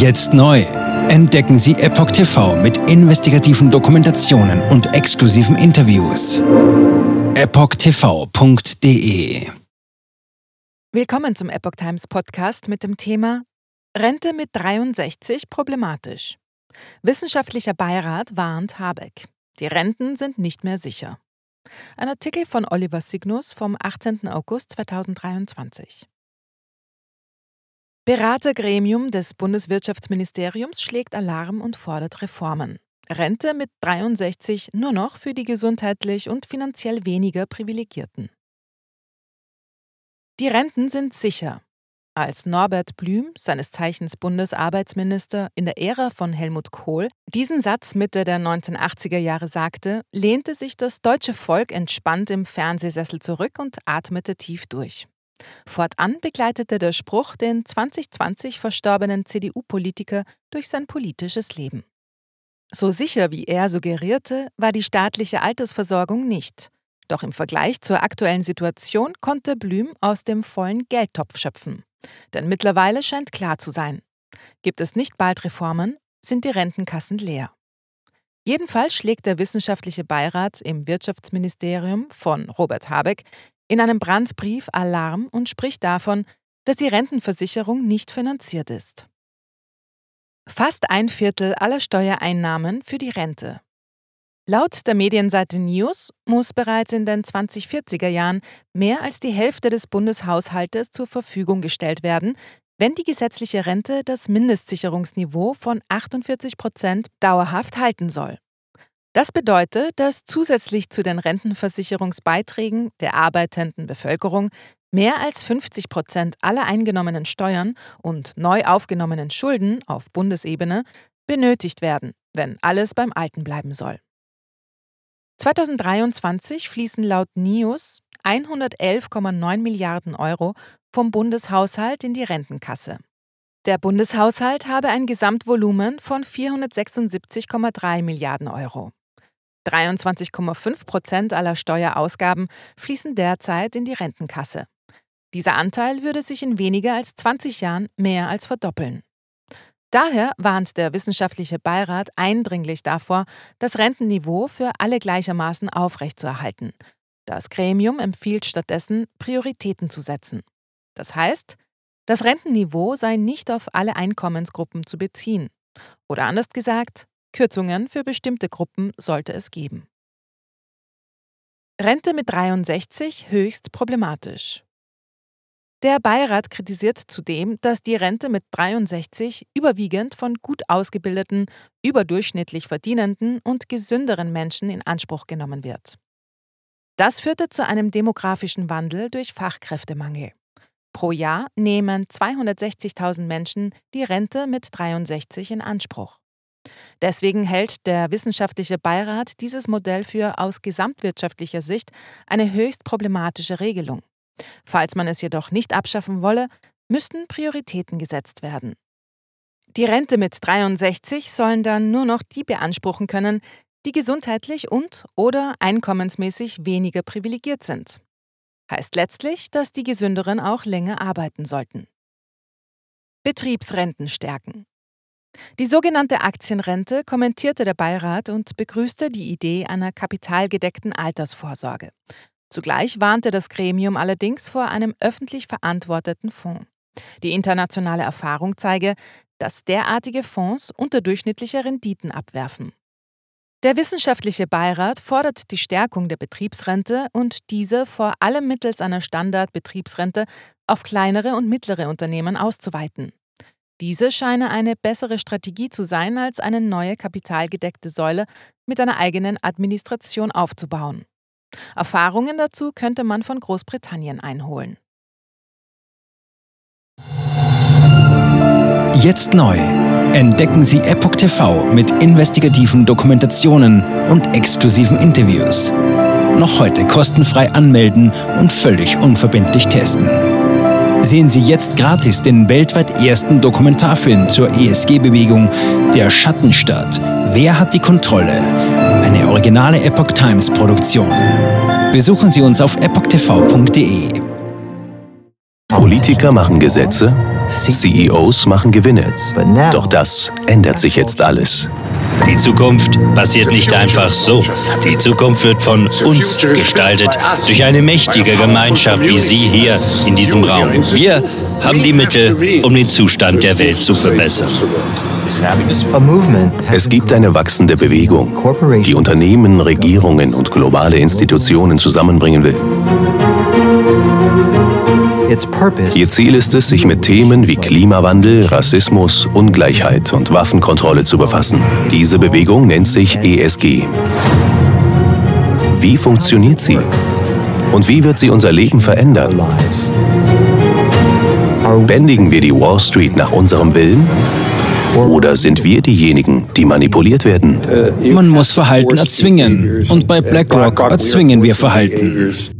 jetzt neu. Entdecken Sie Epoch TV mit investigativen Dokumentationen und exklusiven Interviews. epochtv.de. Willkommen zum Epoch Times Podcast mit dem Thema Rente mit 63 problematisch. Wissenschaftlicher Beirat warnt Habeck. Die Renten sind nicht mehr sicher. Ein Artikel von Oliver Signus vom 18. August 2023. Beratergremium des Bundeswirtschaftsministeriums schlägt Alarm und fordert Reformen. Rente mit 63 nur noch für die gesundheitlich und finanziell weniger Privilegierten. Die Renten sind sicher. Als Norbert Blüm, seines Zeichens Bundesarbeitsminister, in der Ära von Helmut Kohl, diesen Satz Mitte der 1980er Jahre sagte, lehnte sich das deutsche Volk entspannt im Fernsehsessel zurück und atmete tief durch. Fortan begleitete der Spruch den 2020 verstorbenen CDU-Politiker durch sein politisches Leben. So sicher, wie er suggerierte, war die staatliche Altersversorgung nicht. Doch im Vergleich zur aktuellen Situation konnte Blüm aus dem vollen Geldtopf schöpfen. Denn mittlerweile scheint klar zu sein: Gibt es nicht bald Reformen, sind die Rentenkassen leer. Jedenfalls schlägt der Wissenschaftliche Beirat im Wirtschaftsministerium von Robert Habeck in einem Brandbrief Alarm und spricht davon, dass die Rentenversicherung nicht finanziert ist. Fast ein Viertel aller Steuereinnahmen für die Rente. Laut der Medienseite NIUS muss bereits in den 2040er Jahren mehr als die Hälfte des Bundeshaushaltes zur Verfügung gestellt werden, wenn die gesetzliche Rente das Mindestsicherungsniveau von 48% dauerhaft halten soll. Das bedeutet, dass zusätzlich zu den Rentenversicherungsbeiträgen der arbeitenden Bevölkerung mehr als 50% aller eingenommenen Steuern und neu aufgenommenen Schulden auf Bundesebene benötigt werden, wenn alles beim Alten bleiben soll. 2023 fließen laut NIUS 111,9 Milliarden Euro vom Bundeshaushalt in die Rentenkasse. Der Bundeshaushalt habe ein Gesamtvolumen von 476,3 Milliarden Euro. 23,5% aller Steuerausgaben fließen derzeit in die Rentenkasse. Dieser Anteil würde sich in weniger als 20 Jahren mehr als verdoppeln. Daher warnt der Wissenschaftliche Beirat eindringlich davor, das Rentenniveau für alle gleichermaßen aufrechtzuerhalten. Das Gremium empfiehlt stattdessen, Prioritäten zu setzen. Das heißt, das Rentenniveau sei nicht auf alle Einkommensgruppen zu beziehen. Oder anders gesagt, Kürzungen für bestimmte Gruppen sollte es geben. Rente mit 63 höchst problematisch. Der Beirat kritisiert zudem, dass die Rente mit 63 überwiegend von gut ausgebildeten, überdurchschnittlich verdienenden und gesünderen Menschen in Anspruch genommen wird. Das führte zu einem demografischen Wandel durch Fachkräftemangel. Pro Jahr nehmen 260.000 Menschen die Rente mit 63 in Anspruch. Deswegen hält der Wissenschaftliche Beirat dieses Modell für aus gesamtwirtschaftlicher Sicht eine höchst problematische Regelung. Falls man es jedoch nicht abschaffen wolle, müssten Prioritäten gesetzt werden. Die Rente mit 63 sollen dann nur noch die beanspruchen können, die gesundheitlich und/oder einkommensmäßig weniger privilegiert sind. Heißt letztlich, dass die Gesünderen auch länger arbeiten sollten. Betriebsrenten stärken. Die sogenannte Aktienrente kommentierte der Beirat und begrüßte die Idee einer kapitalgedeckten Altersvorsorge. Zugleich warnte das Gremium allerdings vor einem öffentlich verantworteten Fonds. Die internationale Erfahrung zeige, dass derartige Fonds unterdurchschnittliche Renditen abwerfen. Der Wissenschaftliche Beirat fordert die Stärkung der Betriebsrente und diese vor allem mittels einer Standardbetriebsrente auf kleinere und mittlere Unternehmen auszuweiten. Diese scheine eine bessere Strategie zu sein, als eine neue kapitalgedeckte Säule mit einer eigenen Administration aufzubauen. Erfahrungen dazu könnte man von Großbritannien einholen. Jetzt neu. Entdecken Sie Epoch TV mit investigativen Dokumentationen und exklusiven Interviews. Noch heute kostenfrei anmelden und völlig unverbindlich testen. Sehen Sie jetzt gratis den weltweit ersten Dokumentarfilm zur ESG-Bewegung, Der Schattenstaat. Wer hat die Kontrolle? Eine originale Epoch Times Produktion. Besuchen Sie uns auf epochtv.de. Politiker machen Gesetze, CEOs machen Gewinne. Doch das ändert sich jetzt alles. Die Zukunft passiert nicht einfach so. Die Zukunft wird von uns gestaltet, durch eine mächtige Gemeinschaft wie Sie hier in diesem Raum. Wir haben die Mittel, um den Zustand der Welt zu verbessern. Es gibt eine wachsende Bewegung, die Unternehmen, Regierungen und globale Institutionen zusammenbringen will. Ihr Ziel ist es, sich mit Themen wie Klimawandel, Rassismus, Ungleichheit und Waffenkontrolle zu befassen. Diese Bewegung nennt sich ESG. Wie funktioniert sie? Und wie wird sie unser Leben verändern? Bändigen wir die Wall Street nach unserem Willen? Oder sind wir diejenigen, die manipuliert werden? Man muss Verhalten erzwingen. Und bei BlackRock erzwingen wir Verhalten.